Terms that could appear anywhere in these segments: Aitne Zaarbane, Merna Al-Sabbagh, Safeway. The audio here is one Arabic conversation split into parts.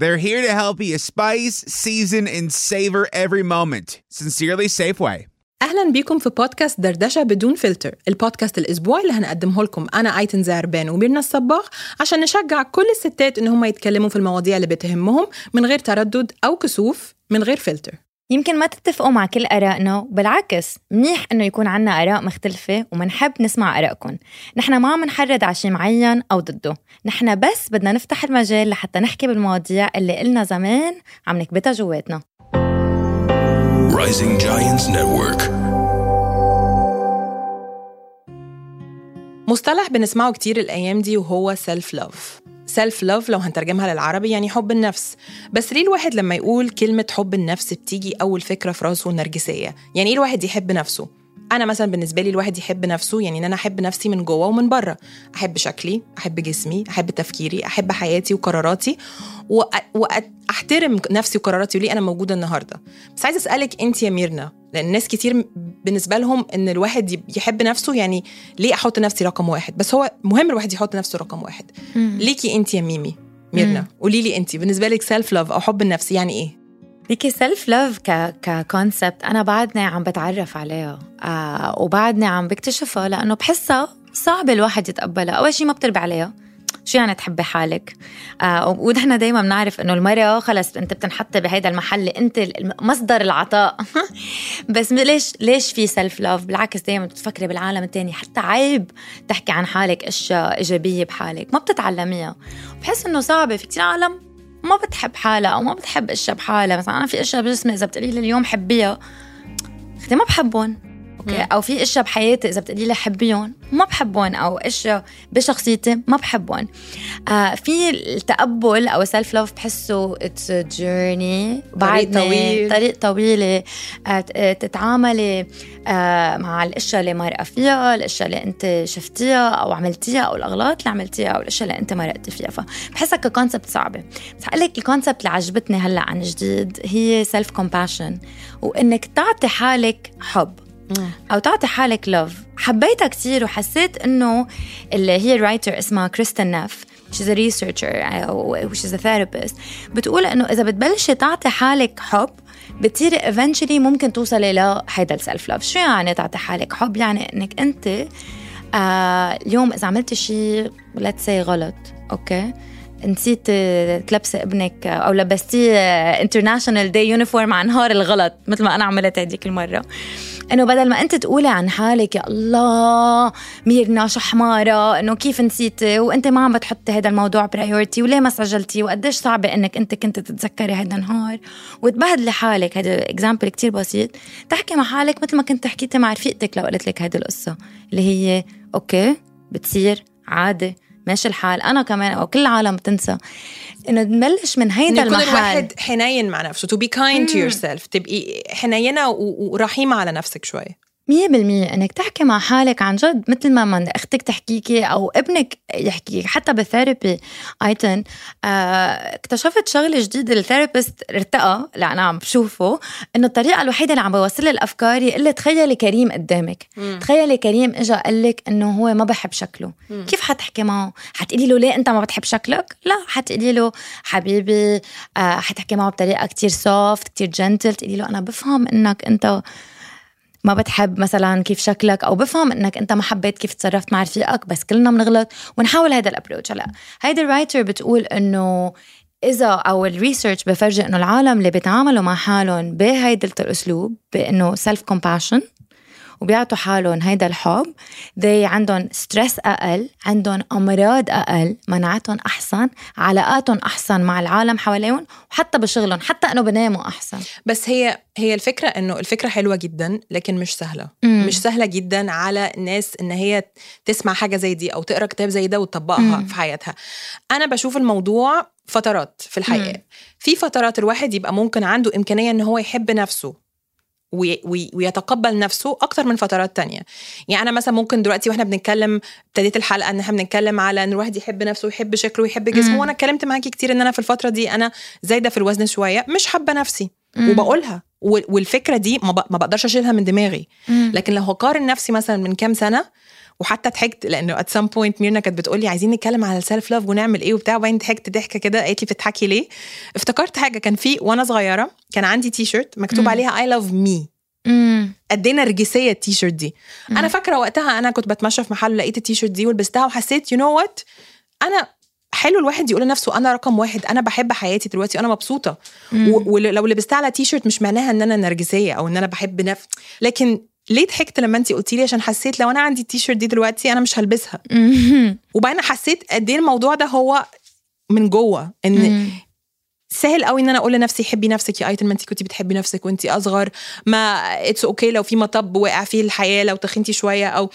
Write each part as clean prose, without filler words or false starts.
They're here to help you spice, season, and savor every moment. Sincerely, Safeway. أهلا بكم في بودكاست دردشة بدون فلتر، البودكاست الأسبوع اللي هنقدمه لكم أنا آيتن زعربان وميرنا الصباغ عشان نشجع كل الستات إن هم يتكلموا في المواضيع اللي بتهمهم من غير تردد أو كسوف، من غير فلتر. يمكن ما تتفقوا مع كل آرائنا، بالعكس منيح إنه يكون عنا آراء مختلفة ومنحب نسمع آرائكم. نحن ما منحرض على شيء معين أو ضده، نحن بس بدنا نفتح المجال لحتى نحكي بالمواضيع اللي قلنا زمان عم نكبتها جواتنا. Rising Giants Network. مصطلح بنسمعه كتير الأيام دي وهو self love. self love لو هنترجمها للعربي يعني حب النفس. بس ليه الواحد لما يقول كلمة حب النفس بتيجي أول فكرة في راسه النرجسية؟ يعني إيه الواحد يحب نفسه؟ أنا مثلا بالنسبة لي الواحد يحب نفسه يعني إن أنا أحب نفسي من جوا ومن برا، أحب شكلي، أحب جسمي، أحب تفكيري، أحب حياتي وقراراتي، وأحترم نفسي وقراراتي وليه أنا موجودة النهاردة. بس عايز أسألك أنت يا ميرنا، لأن ناس كتير بالنسبة لهم إن الواحد يحب نفسه يعني ليه أحط نفسي رقم واحد، بس هو مهم الواحد يحط نفسه رقم واحد. ليكي أنت يا ميمي ميرنا، قوليلي أنت بالنسبة لك سيلف لاف أو حب النفس يعني إيه؟ ليكي سيلف لاف ككونسبت أنا بعدني عم بتعرف عليها وبعدني عم بكتشفها، لأنه بحسها صعب الواحد يتقبلها. أول شيء ما بتربي عليها، شو يعني تحبي حالك؟ ونحن دايما بنعرف انه المرأة خلص انت بتنحط بهيدا المحل، انت مصدر العطاء. بس ليش في سيلف لاف؟ بالعكس دايما بتفكري بالعالم التاني، حتى عيب تحكي عن حالك اشياء ايجابية بحالك، ما بتتعلميها. بحس انه صعبة، في كتير عالم ما بتحب حالها او ما بتحب اشياء بحالها. مثلا انا في اشياء بجسمي اذا بتقلي لي اليوم حبيها، اختي ما بحبهم. أو في إشياء بحياتي إذا بتقلي لي حبيون ما بحبون، أو إشياء بشخصيتي ما بحبون. في التقبل أو سيلف لاف بحسه it's a journey، طريق طويل تتعاملي مع الإشياء اللي مرقة فيها، الإشياء اللي أنت شفتيها أو عملتيها، أو الأغلاط اللي عملتيها، أو الإشياء اللي أنت مرقت فيها. فبحسها ككونسبت صعبة. بس هقلك الكونسبت اللي عجبتني هلأ عن جديد هي سيلف كومباشن، وإنك تعطي حالك حب أو تعطي حالك لوف. حبيتها كتير وحسيت إنه اللي هي رايتر اسمها كريستين نيف، she's a researcher she's a therapist، بتقول إنه إذا بتبلشي تعطي حالك حب بتصيري eventually ممكن توصلي لهيدا السلف لوف. شو يعني تعطي حالك حب؟ يعني إنك أنت اليوم إذا عملتي شيء let's say غلط، أوكي نسيت تلبس ابنك أو لبستي international day uniform عن نهار الغلط مثل ما أنا عملت هذيك المرة، إنه بدل ما أنت تقولي عن حالك يا الله ميرنا شو حمارة إنه كيف نسيتي وأنت ما عم بتحطي هذا الموضوع برايورتي وليه ما سجلتي وقديش صعبة إنك أنت كنت تتذكري هذا النهار وتبهدلي حالك، هذا إكزامبل كتير بسيط. تحكي مع حالك مثل ما كنت حكيتي مع رفيقتك لو قلت لك هذه القصة اللي هي أوكي بتصير عادي ماشي الحال، أنا كمان أو كل عالم بتنسى. إنه نبلش من هيدا المحل، يكون الواحد حنين مع نفسه، to be kind to yourself، تبقي حنينة ورحيمة على نفسك شوي 100%. إنك تحكي مع حالك عن جد مثل ما من أختك تحكيكي أو ابنك يحكيك. حتى بالثيرابي أيتن اكتشفت شغلة جديدة، الثيرابيست ارتقى اللي أنا عم بشوفه إنه الطريقة الوحيدة اللي عم بوصل الأفكار اللي تخيلي كريم قدامك. تخيلي كريم إجا قالك إنه هو ما بحب شكله، كيف حتحكي معه؟ حتقلي له ليه أنت ما بتحب شكلك؟ لا، حتقلي له حبيبي، حتحكي معه بطريقة كتير soft كتير gentle، تقلي له أنا بفهم إنك أنت ما بتحب مثلا كيف شكلك، او بفهم انك انت ما حبيت كيف تصرفت مع رفيقك، بس كلنا بنغلط ونحاول هذا الابروتش. هلا هيدا الرايتر بتقول انه اذا او الريسيرش بفرجي انه العالم اللي بيتعاملوا مع حالهم بهيدا الاسلوب بانه سيلف كومباشن وبيعطوا حالهم هيدا الحب، دي عندهم ستريس اقل، عندهم امراض اقل، مناعتهم احسن، علاقاتهم احسن مع العالم حواليهم، وحتى بشغلهم، حتى انه بناموا احسن. بس هي الفكره انه الفكره حلوه جدا لكن مش سهله. مش سهله جدا على ناس ان هي تسمع حاجه زي دي او تقرا كتاب زي ده وتطبقها في حياتها. انا بشوف الموضوع فترات في الحقيقه. في فترات الواحد يبقى ممكن عنده امكانيه ان هو يحب نفسه ويتقبل نفسه أكتر من فترات تانية. يعني أنا مثلا ممكن دلوقتي وإحنا بنتكلم ابتديت الحلقة إن إحنا بنتكلم على إن الواحد يحب نفسه ويحب شكله ويحب جسمه، وأنا اتكلمت معاكي كتير إن أنا في الفترة دي أنا زايدة في الوزن شوية، مش حابة نفسي وبقولها، والفكرة دي ما بقدرش أشيلها من دماغي. لكن لو هقارن نفسي مثلا من كام سنة، وحتى ضحكت لأنه at some point ميرنا كانت بتقولي عايزين نتكلم على self love ونعمل إيه وبتاع، وبعدين ضحكت ضحكة كده قالت لي بتضحكي ليه؟ افتكرت حاجة كان في وأنا صغيرة كان عندي تيشيرت مكتوب عليها I love me. قدينا رجسية التيشيرت دي. أنا فاكرة وقتها أنا كنت بتمشى في محل لقيت التيشيرت دي ولبستها وحسيت you know what، أنا حلو الواحد يقول لنفسه أنا رقم واحد، أنا بحب حياتي دلوقتي، أنا مبسوطة. ولو لبستها على تيشيرت مش معناها إن أنا نرجسية أو إن أنا بحب نفسي. لكن ليه ضحكت لما انتي قلتي لي؟ عشان حسيت لو انا عندي التيشيرت دي دلوقتي انا مش هلبسها. وبعدين حسيت قد ايه الموضوع ده هو من جوه، ان سهل قوي ان انا اقول لنفسي حبي نفسك يا ايتن، ما انتي كنتي بتحبي نفسك وانتي اصغر، ما اتس اوكي لو في مطب واقع فيه الحياه، لو تخنتي شويه او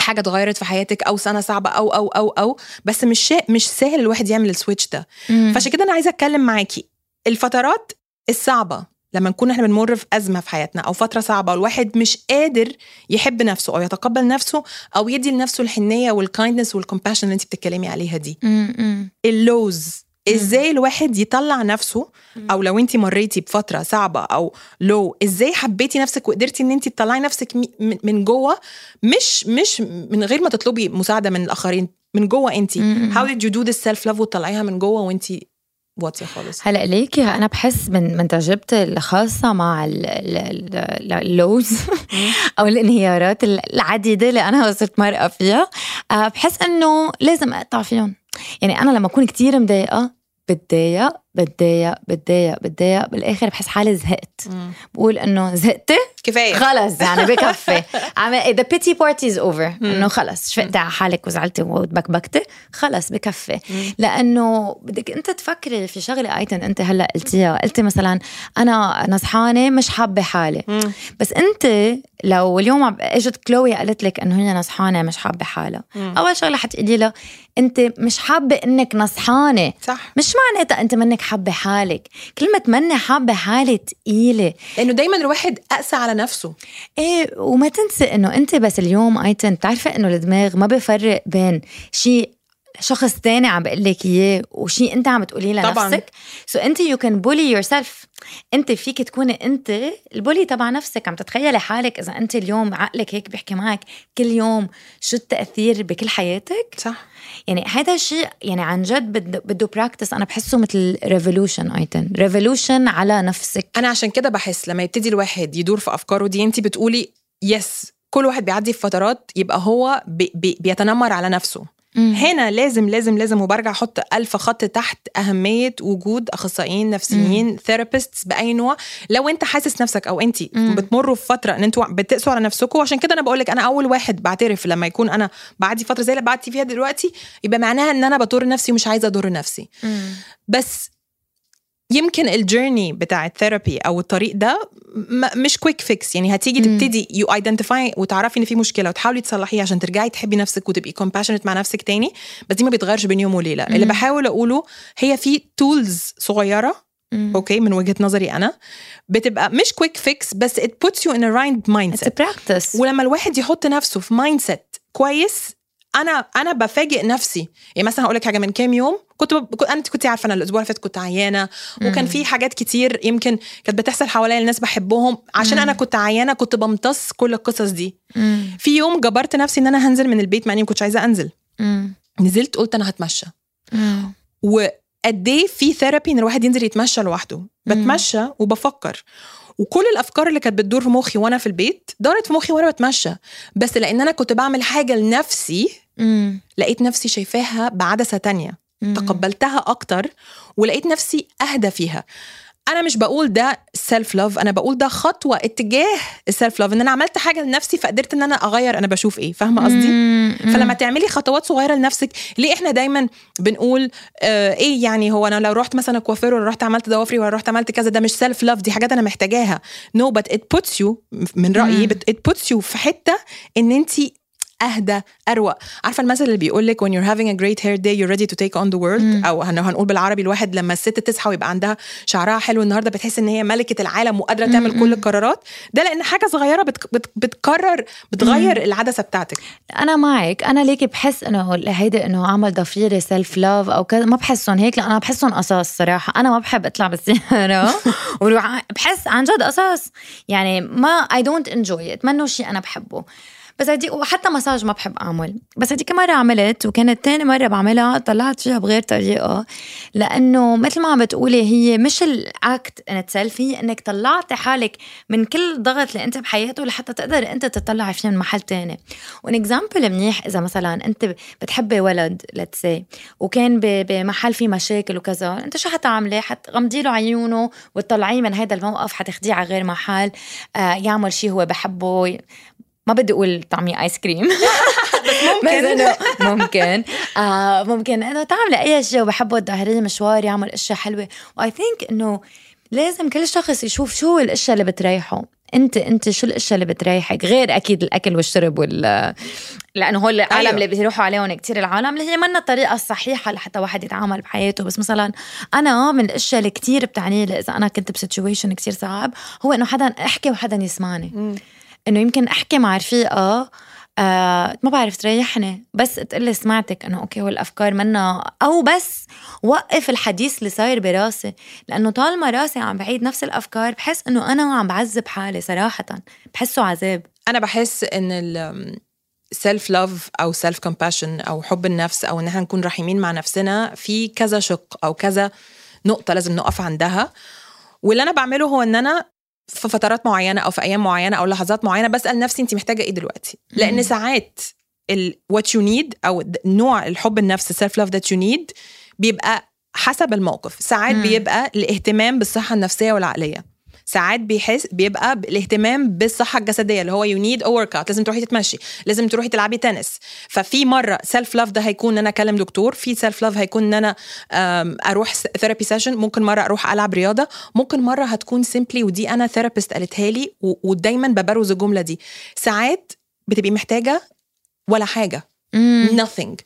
حاجه اتغيرت في حياتك او سنه صعبه او او او او بس مش سهل الواحد يعمل السويتش ده. فعشان كده انا عايزه اتكلم معاكي الفترات الصعبه لما نكون احنا بنمر في أزمة في حياتنا أو فترة صعبة والواحد مش قادر يحب نفسه أو يتقبل نفسه أو يدي لنفسه الحنية والكايندنس والكمباشن اللي انت بتتكلمي عليها دي. اللوز ازاي الواحد يطلع نفسه، أو لو انت مريتي بفترة صعبة أو لو ازاي حبيتي نفسك وقدرتي ان انت تطلعي نفسك من جوه، مش من غير ما تطلبي مساعدة من الآخرين، من جوه انت. How did you do this self love وتطلعيها من جوه وانت واطيه خالص؟ هلا ليكي انا بحس من تجربتي الخاصه مع اللوز او الانهيارات العديده اللي انا صرت مرقه فيها، بحس انه لازم اقطع فيهم. يعني انا لما اكون كتير مضايقه بتضايق بالاخر بحس حالي زهقت، بقول انه زهقت كفايه خلص، يعني بكفي the pity party is over، انه خلص شفقت على حالك وزعلتي وبكبكتي خلص بكفي. لانه بدك انت تفكري في شغله ايتن انت هلا قلتيها، قلتي مثلا انا نصحانه مش حابه حالي، بس انت لو اليوم اجت كلوي قالت لك انه هي نصحانه مش حابه حالها، اول شغله حتقولي لها انت مش حابه انك نصحانه، صح؟ مش معناتها انت منك حابه حالك. كلمه مني حابه حالي ثقيله، لانه دايما الواحد اقسى على نفسه. ايه، وما تنسي انه انت بس اليوم ايتن بتعرفي انه الدماغ ما بيفرق بين شيء شخص تاني عم بقول لك اياه وشيء انت عم تقوليه لنفسك. سو انت يو كان بولي يور سيلف، انت فيك تكوني انت البولي تبع نفسك، عم تتخيلي حالك. اذا انت اليوم عقلك هيك بيحكي معك كل يوم شو التاثير بكل حياتك، صح؟ يعني هذا الشيء يعني عن جد بده براكتس، انا بحسه مثل ريفولوشن ايتن، ريفولوشن على نفسك. انا عشان كده بحس لما يبتدي الواحد يدور في افكاره دي، انت بتقولي يس كل واحد بيعدي في فترات يبقى هو بيتنمر على نفسه. هنا لازم وبرجع احط 1000 خط تحت اهميه وجود اخصائيين نفسيين ثيرابيستس باي نوع. لو انت حاسس نفسك او انت بتمروا في فتره ان انتوا بتقسوا على نفسكم، عشان كده انا بقولك انا اول واحد بعترف لما يكون انا بعدي فتره زي اللي بعدتي فيها دلوقتي، يبقى معناها ان انا بضر نفسي ومش عايزه اضر نفسي. بس يمكن الجيرني بتاع الثيرابي او الطريق ده مش كويك فيكس، يعني هتيجي تبتدي يو ايدنتيفاي وتعرفي ان في مشكله وتحاولي تصلحيها عشان ترجعي تحبي نفسك وتبقي كومباشنت مع نفسك تاني، بس دي ما بيتغيرش بين يوم وليله. اللي بحاول اقوله هي في تولز صغيره اوكي من وجهه نظري انا بتبقى مش كويك فيكس، بس ات بوتس يو ان ا رايت مايند سيت. ولما الواحد يحط نفسه في مايند سيت كويس، انا بفاجئ نفسي. يعني مثلا هقول لك حاجه، من كام يوم كنت عارفه انا الاسبوع اللي فات كنت عيانه، وكان في حاجات كتير يمكن كانت بتحصل حواليا الناس بحبهم، عشان انا كنت عيانه كنت بمتص كل القصص دي. في يوم جبرت نفسي ان انا هنزل من البيت، مع اني ما كنتش عايزه انزل. نزلت قلت انا هتمشى، وقد ايه في ثيرابي ان الواحد ينزل يتمشى لوحده. بتمشى وبفكر، وكل الافكار اللي كانت بتدور في مخي وانا في البيت دارت في مخي وانا بتمشى، بس لان انا كنت بعمل حاجه لنفسي لقيت نفسي شايفاها بعدسه تانية، تقبلتها اكتر ولقيت نفسي اهدى فيها. انا مش بقول ده سيلف لاف، انا بقول ده خطوه اتجاه السيلف لاف، ان انا عملت حاجه لنفسي فقدرت ان انا اغير انا بشوف ايه. فاهمه قصدي؟ فلما تعملي خطوات صغيره لنفسك. ليه احنا دايما بنقول ايه يعني هو انا لو رحت مثلا كوافير ولا رحت عملت ضوافري ولا رحت عملت كذا ده مش سيلف لاف، دي حاجات انا محتاجاها. نو بت ات بوتس يو، من رايي ات بوتس يو في حته ان انت اهدى اروق. عارفه المثل اللي بيقول لك when you're having a great hair day you're ready to take on the world او هنقول بالعربي الواحد لما الست تصحى ويبقى عندها شعرها حلو النهارده بتحس ان هي ملكه العالم وقادره تعمل كل القرارات، ده لان حاجه صغيره بتغير العدسه بتاعتك. انا معك، انا ليكي بحس انه هيدا انه عمل ضفيره سيلف لاف او كذا، ما بحسهم هيك، لا انا بحسهم قصص صراحه. انا ما بحب اطلع بالسياره بحس عن جد قصص، يعني ما I don't enjoy it، منه شيء انا بحبه. بس هدي وحتى مساج ما بحب أعمل، بس هديك مرة عملت وكانت تاني مرة بعملها طلعت فيها بغير طريقة، لأنه مثل ما عم بتقولي هي مش الأكت انتسلف، هي أنك طلعت حالك من كل الضغط اللي أنت بحياته لحتى تقدر أنت تطلع فيه من محل تاني. ونكزامبل منيح إذا مثلا أنت بتحبي ولد لتسي وكان بمحل فيه مشاكل وكذا، أنت شو حتعملي؟ حتغمضي له عيونه وتطلعيه من هذا الموقف، حتخديه على غير محل يعمل شيء هو بحبه. ما بدي أقول طعمي آيس كريم ممكن ممكن أنه تعمل أي شيء وبحبه، الظهرية مشوار يعمل أشياء حلوة. وآي ثينك إنه لازم كل شخص يشوف شو الأشياء اللي بتريحه، أنت شو الأشياء اللي بتريحك، غير أكيد الأكل والشرب لأنه هو العالم اللي بيروحوا عليهم كتير، العالم اللي هي منا الطريقة الصحيحة لحتى واحد يتعامل بحياته. بس مثلا أنا من الأشياء اللي كتير بتعني لي إذا أنا كنت بسيتويشن كتير صعب هو إنه حدا أحكي وحدا يسمعني إنه يمكن أحكي مع رفيقة ما بعرف تريحني، بس تقلي سمعتك أنه أوكي والأفكار منا، أو بس وقف الحديث اللي صاير براسي، لأنه طالما راسي عم بعيد نفس الأفكار بحس أنه أنا عم بعذب حالي صراحة، بحسه عذاب. أنا بحس أن سيلف لاف أو سيلف كومباشن أو حب النفس أو أن احنا نكون رحيمين مع نفسنا في كذا شق أو كذا نقطة لازم نقف عندها. واللي أنا بعمله هو أن أنا في فترات معينة أو في أيام معينة أو لحظات معينة بسأل نفسي أنت محتاجة إيه دلوقتي، لأن ساعات what you need أو نوع الحب النفس self love that you need بيبقى حسب الموقف. ساعات بيبقى الاهتمام بالصحة النفسية والعقلية، ساعات بيبقى الاهتمام بالصحة الجسدية اللي هو you need a workout، لازم تروحي تتمشي، لازم تروحي تلعبي تنس. ففي مرة self love ده هيكون ان انا اكلم دكتور، في self love هيكون ان انا اروح therapy session، ممكن مرة اروح العب رياضة، ممكن مرة هتكون simply، ودي انا therapist قالتها لي ودايما ببروز الجملة دي، ساعات بتبقي محتاجة ولا حاجة nothing.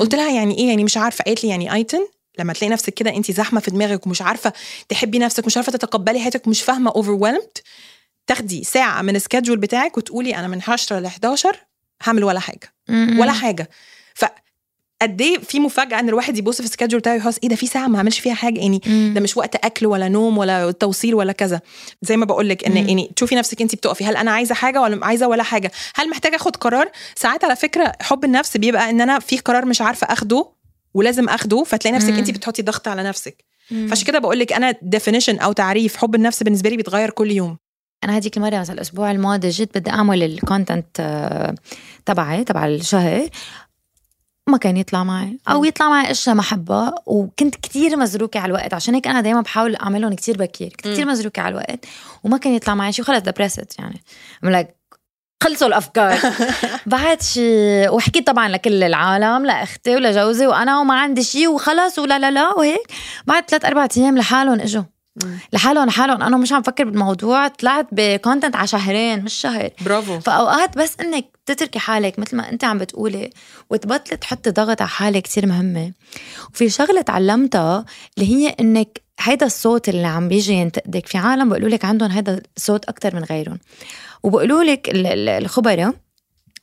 قلت لها يعني ايه؟ يعني مش عارفة. قالت لي يعني ايتن لما تلاقي نفسك كده انت زحمه في دماغك ومش عارفه تحبي نفسك، مش عارفه تتقبلي حياتك، مش فاهمه overwhelmed، تاخدي ساعه من السكادجول بتاعك وتقولي انا من 10 ل 11 هعمل ولا حاجه ولا حاجه. فقد ايه في مفاجاه ان الواحد يبص في السكادجول بتاعه يحس ايه ده، في ساعه ما عملش فيها حاجه، يعني ده مش وقت اكل ولا نوم ولا توصيل ولا كذا. زي ما بقول لك ان يعني تشوفي نفسك انت بتقفي، هل انا عايزه حاجه ولا عايزه ولا حاجه، هل محتاجه اخد قرار. ساعات على فكره حب النفس بيبقى ان انا في قرار مش عارفه اخده ولازم أخده، فتلاقي نفسك أنت بتحطي ضغط على نفسك. فعشان كده بقولك أنا definition أو تعريف حب النفس بالنسبة لي بيتغير كل يوم. أنا هذيك المرة مثلا الأسبوع الماضي جيت بدي أعمل الكونتنت تبعي تبع الشهر، ما كان يطلع معي أو يطلع معي إشي ما حبه، وكنت كتير مزروكة على الوقت، عشان هيك أنا دايما بحاول أعملهم كتير بكير، كتير مزروكة على الوقت وما كان يطلع معي شيء، وخلص دبرست يعني خلصوا الأفكار بعد شيء. وحكيت طبعاً لكل العالم، لأختي ولا جوزي وأنا، وما عندي شيء وخلاص ولا لا لا وهيك. بعد 3-4 أيام لحالهم إجوا لحالهم، أنا مش عم فكر بالموضوع، طلعت بكونتنت على 2 شهرين مش شهر. برافو. فأوقات بس إنك تتركي حالك مثل ما أنت عم بتقولي وتبطلي تحطي ضغط على حالك كتير مهمة. وفي شغلة تعلمتها اللي هي إنك هيدا الصوت اللي عم بيجي ينتقدك، في عالم بقولولك عندهم هيدا الصوت أكتر من غيرهم، وبقولولك الخبراء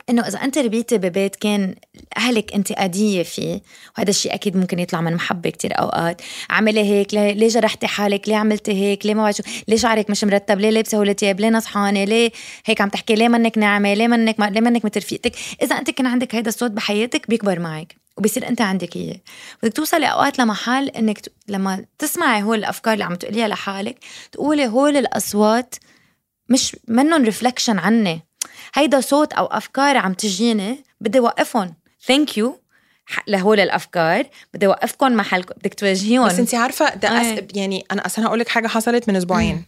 إنه إذا أنت ربيتي ببيت كان أهلك انتقادية فيه، وهذا الشيء أكيد ممكن يطلع من محبة كتير أوقات، عملي هيك، ليه جرحتي حالك، ليه عملتي هيك، ليه ما بعرف شو، ليه شعرك مش مرتب، ليه لابسة هالتياب، ليه نصحانة، ليه هيك عم تحكي، ليه منك ناعمة، ليه منك مترفيقتك. إذا أنت كان عندك هيدا الصوت بحياتك بيكبر معك وبيصير أنت عندك إياه. بدك توصلي أوقات لمحل إنك لما تسمعي هول الأفكار اللي عم تقوليها لحالك تقولي هول الأصوات مش منهم ريفلكشن عني، هيدا صوت أو أفكار عم تجيني، بدي وقفهم. ثانك يو لهول الأفكار، بدي وقفكم محلكم، بدك تواجهيهم. بس أنت عارفة ده يعني أنا أصلا هقولك حاجة حصلت من أسبوعين.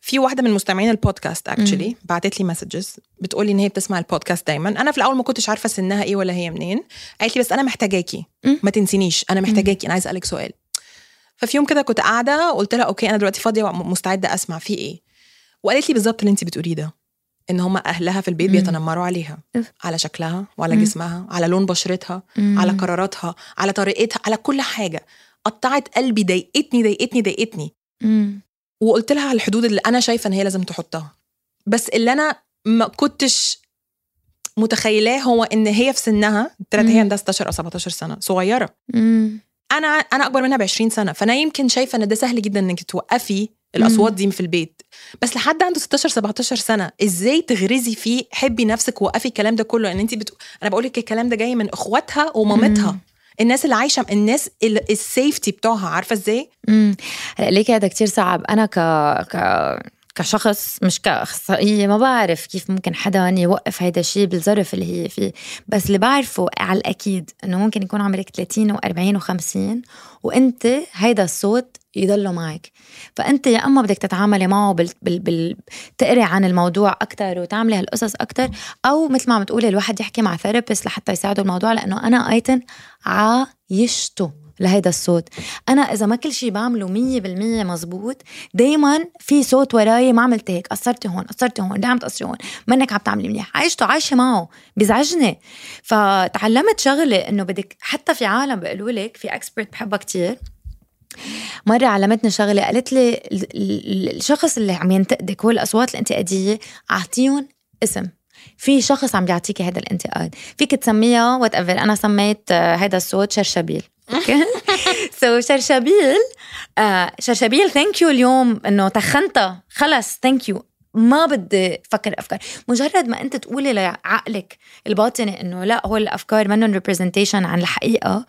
في واحدة من مستمعين البودكاست actually بعتت لي مسجز بتقولي إن هي بتسمع البودكاست دايما. أنا في الأول ما كنتش عارفة سنها إيه ولا هي منين. قالت لي بس أنا محتاجاكي، ما تنسينيش، أنا محتاجاكي، أنا عايز أسألك سؤال. ففي يوم كده كنت قاعدة قلت لها أوكي أنا دلوقتي فاضية ومستعدة أسمع، في إيه؟ وقالت لي بالظبط اللي أنت بتقوليه ده. إن هم أهلها في البيت بيتنمروا عليها، على شكلها وعلى جسمها، على لون بشرتها، على قراراتها، على طريقتها، على كل حاجة. قطعت قلبي، ضايقتني. وقلت لها على الحدود اللي أنا شايفة إن هي لازم تحطها، بس اللي أنا ما كنتش متخيلاه هو إن هي في سنها التلاتة، هي عندها 16 أو 17 سنة، صغيرة. أنا أكبر منها ب20 سنة، فأنا يمكن شايفة إن ده سهل جدا إنك توقفي الأصوات دي في البيت، بس لحد عنده 16-17 سنة إزاي تغرزي فيه؟ حبي نفسك، وقفي الكلام ده كله. إن أنت أنا بقولك الكلام ده جاي من إخواتها ومامتها، الناس اللي عايشة، الناس السيفتي بتوعها، عارفة إزاي؟ ليك هذا كتير صعب. أنا كشخص مش كأخصائية ما بعرف كيف ممكن حدا يوقف هيدا الشيء بالظرف اللي هي فيه، بس اللي بعرفه على الأكيد أنه ممكن يكون عمرك 30 و40 و50 وأنت هيدا الصوت يضلوا معك. فأنت يا أما بدك تتعاملي معه تقري عن الموضوع أكتر وتعملي هالقصص أكتر، أو مثل ما عم تقولي الواحد يحكي مع ثيرابيست لحتى يساعده الموضوع، لأنه أنا أيتن عايشته لهيدا الصوت. أنا إذا ما كل شي بعمله 100% مزبوط، دايما في صوت وراي، ما عملت هيك، قصرت هون، ده عم تقصري هون، منك عم تعملي منيح، عايشة معه، بيزعجني. فتعلمت شغلة إنه بدك، حتى في عالم بقلولك، في اكسبرت بحبها كتير، مرة علمتني شغلة، قالت لي الشخص اللي عم ينتقدك والأصوات الانتقادية أعطيهم اسم. في شخص عم بيعطيكي هذا الانتقاد، فيك تسميها whatever. أنا سميت هذا الصوت شرشبيل. سو شرشبيل ثانك يو اليوم إنه تخنتها، خلص ثانك يو، ما بدي فكر أفكار. مجرد ما أنت تقولي لعقلك الباطني إنه لا، هو الأفكار منهم representation عن الحقيقة،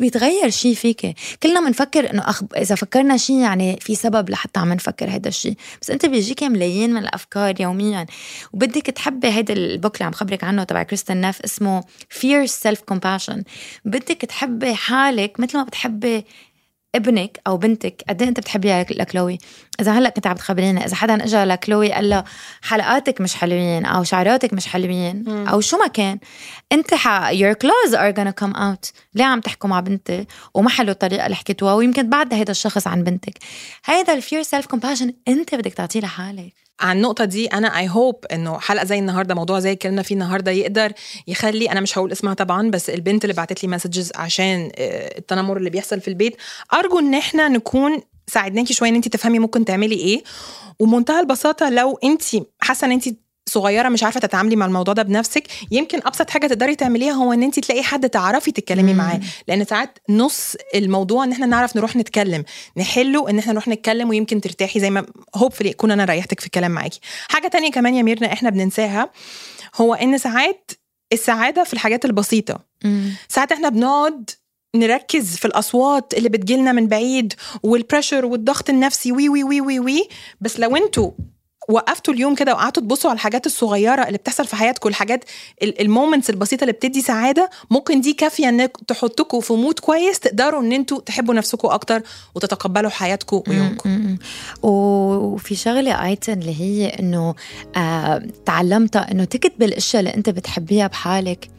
بيتغير شيء فيك. كلنا منفكر إنه إذا فكرنا شيء يعني في سبب لحتى عم نفكر هذا الشيء، بس أنت بيجيك ملايين من الأفكار يوميا. وبدك تحبي هذا البوك اللي عم خبرك عنه تبع كريستين نيف، اسمه Fierce Self Compassion. بدك تحبي حالك مثل ما بتحبي ابنك أو بنتك. قد أنت بتحبيها لكلوي؟ إذا هلأ كنت عم تخبرينا، إذا حدا إجا لكلوي قال له حلقاتك مش حلوين أو شعراتك مش حلوين أو شو ما كان، أنت your claws are gonna come out. ليه عم تحكوا مع بنتي وما حلو الطريقة اللي حكيتوها، ويمكن بعد هيدا الشخص عن بنتك. هيدا الفير سيلف كومباشن أنت بدك تعطيه لحالك. عن النقطة دي أنا I hope إنه حلقة زي النهاردة، موضوع زي كلنا فيه النهاردة، يقدر يخلي، أنا مش هقول اسمها طبعا، بس البنت اللي بعتت لي مسجز عشان التنمر اللي بيحصل في البيت، أرجو إن إحنا نكون ساعدناكي شوية إن أنت تفهمي ممكن تعملي إيه. ومنتهى البساطة، لو أنت حاسة إن أنت صغيرة مش عارفة تتعاملي مع الموضوع ده بنفسك، يمكن أبسط حاجة تقدري تعمليها هو إن أنت تلاقي حد تعرفي تتكلمي معاه، لأن ساعات نص الموضوع إن إحنا نعرف نروح نتكلم، نحله إن إحنا نروح نتكلم، ويمكن ترتاحي زي ما hopefully أكون أنا ريحتك في الكلام معاكي. حاجة تانية كمان يا ميرنا إحنا بننساها، هو إن ساعات السعادة في الحاجات البسيطة. ساعات إحنا بنقعد نركز في الأصوات اللي بتجيلنا من بعيد والبريشر والضغط النفسي وي وي وي وي وي، بس لو أنتوا وقفتوا اليوم كده وقعدتوا تبصوا على الحاجات الصغيرة اللي بتحصل في حياتكم، الحاجات المومنتس البسيطة اللي بتدي سعادة، ممكن دي كافية ان تحطكم في مود كويس، تقدروا ان انتوا تحبوا نفسكم اكتر وتتقبلوا حياتكم ويومكم. وفي شغلة ايتن اللي هي انه تعلمتها انه تكتب الاشياء اللي انت بتحبيها بحالك،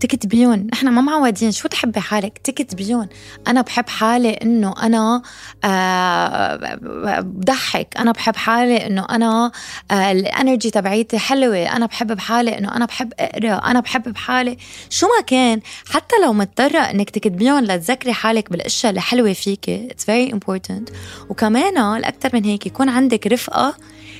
تكتبيون. نحن ما معودين شو تحبي حالك، تكتبيون. أنا بحب حالي إنه أنا بضحك، أنا بحب حالي إنه أنا الانرجي تبعيتي حلوة، أنا بحب بحالي إنه أنا بحب أقرأ، أنا بحب بحالي شو ما كان. حتى لو مضطرة إنك تكتبيون لتذكري حالك بالأشياء اللي حلوة فيك، it's very important. وكمان الأكتر من هيك يكون عندك رفقة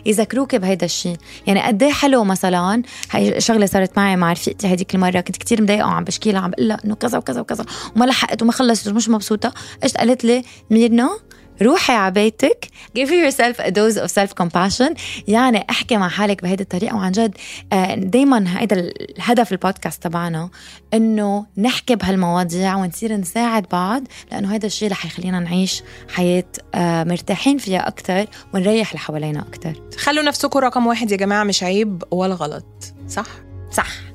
يذكروك بهيدا الشيء. يعني قديه حلو مثلا، هاي شغله صارت معي مع رفيقتي هذيك المره، كنت كتير مضايقه وعم بشكي لها، عم بقول لها انه كذا وكذا وكذا وما لحقت وما خلصت ومش مبسوطه. ايش قالت لي؟ ميرنا روحي على بيتك، give yourself a dose of self compassion. يعني احكي مع حالك بهيدي الطريقه. وعن جد دايما هيدا الهدف البودكاست تبعنا، انه نحكي بهالمواضيع ونصير نساعد بعض، لانه هيدا الشيء رح يخلينا نعيش حياه مرتاحين فيها اكثر ونريح اللي حوالينا اكثر. خلوا نفسكم رقم 1 يا جماعه، مش عيب ولا غلط. صح.